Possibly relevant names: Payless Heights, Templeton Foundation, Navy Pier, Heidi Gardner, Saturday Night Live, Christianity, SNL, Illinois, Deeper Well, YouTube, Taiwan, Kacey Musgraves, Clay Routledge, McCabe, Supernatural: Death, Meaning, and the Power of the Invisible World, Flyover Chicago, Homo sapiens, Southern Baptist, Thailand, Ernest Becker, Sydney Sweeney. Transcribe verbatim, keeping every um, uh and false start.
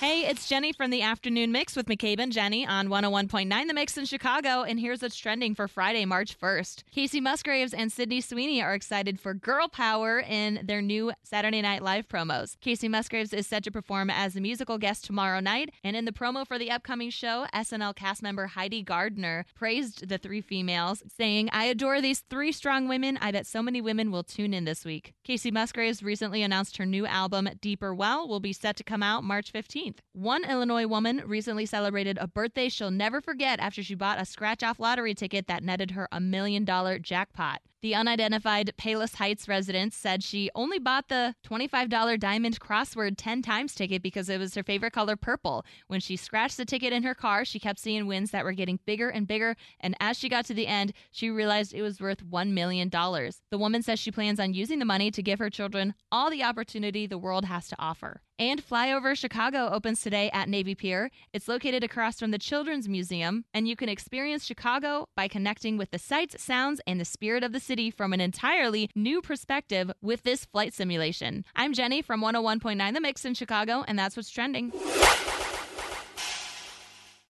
Hey, it's Jenny from the Afternoon Mix with McCabe and Jenny on one oh one point nine The Mix in Chicago, and here's what's trending for Friday, March first. Kacey Musgraves and Sydney Sweeney are excited for girl power in their new Saturday Night Live promos. Kacey Musgraves is set to perform as a musical guest tomorrow night, and in the promo for the upcoming show, S N L cast member Heidi Gardner praised the three females, saying, "I adore these three strong women. I bet so many women will tune in this week." Kacey Musgraves recently announced her new album, Deeper Well, will be set to come out March fifteenth. One Illinois woman recently celebrated a birthday she'll never forget after she bought a scratch-off lottery ticket that netted her a million dollar jackpot. The unidentified Payless Heights resident said she only bought the twenty-five dollar diamond crossword ten times ticket because it was her favorite color, purple. When she scratched the ticket in her car, she kept seeing wins that were getting bigger and bigger, and as she got to the end, she realized it was worth one million dollars. The woman says she plans on using the money to give her children all the opportunity the world has to offer. And Flyover Chicago opens today at Navy Pier. It's located across from the Children's Museum, and you can experience Chicago by connecting with the sights, sounds, and the spirit of the city from an entirely new perspective with this flight simulation. I'm Jenny from one oh one point nine The Mix in Chicago, and that's what's trending.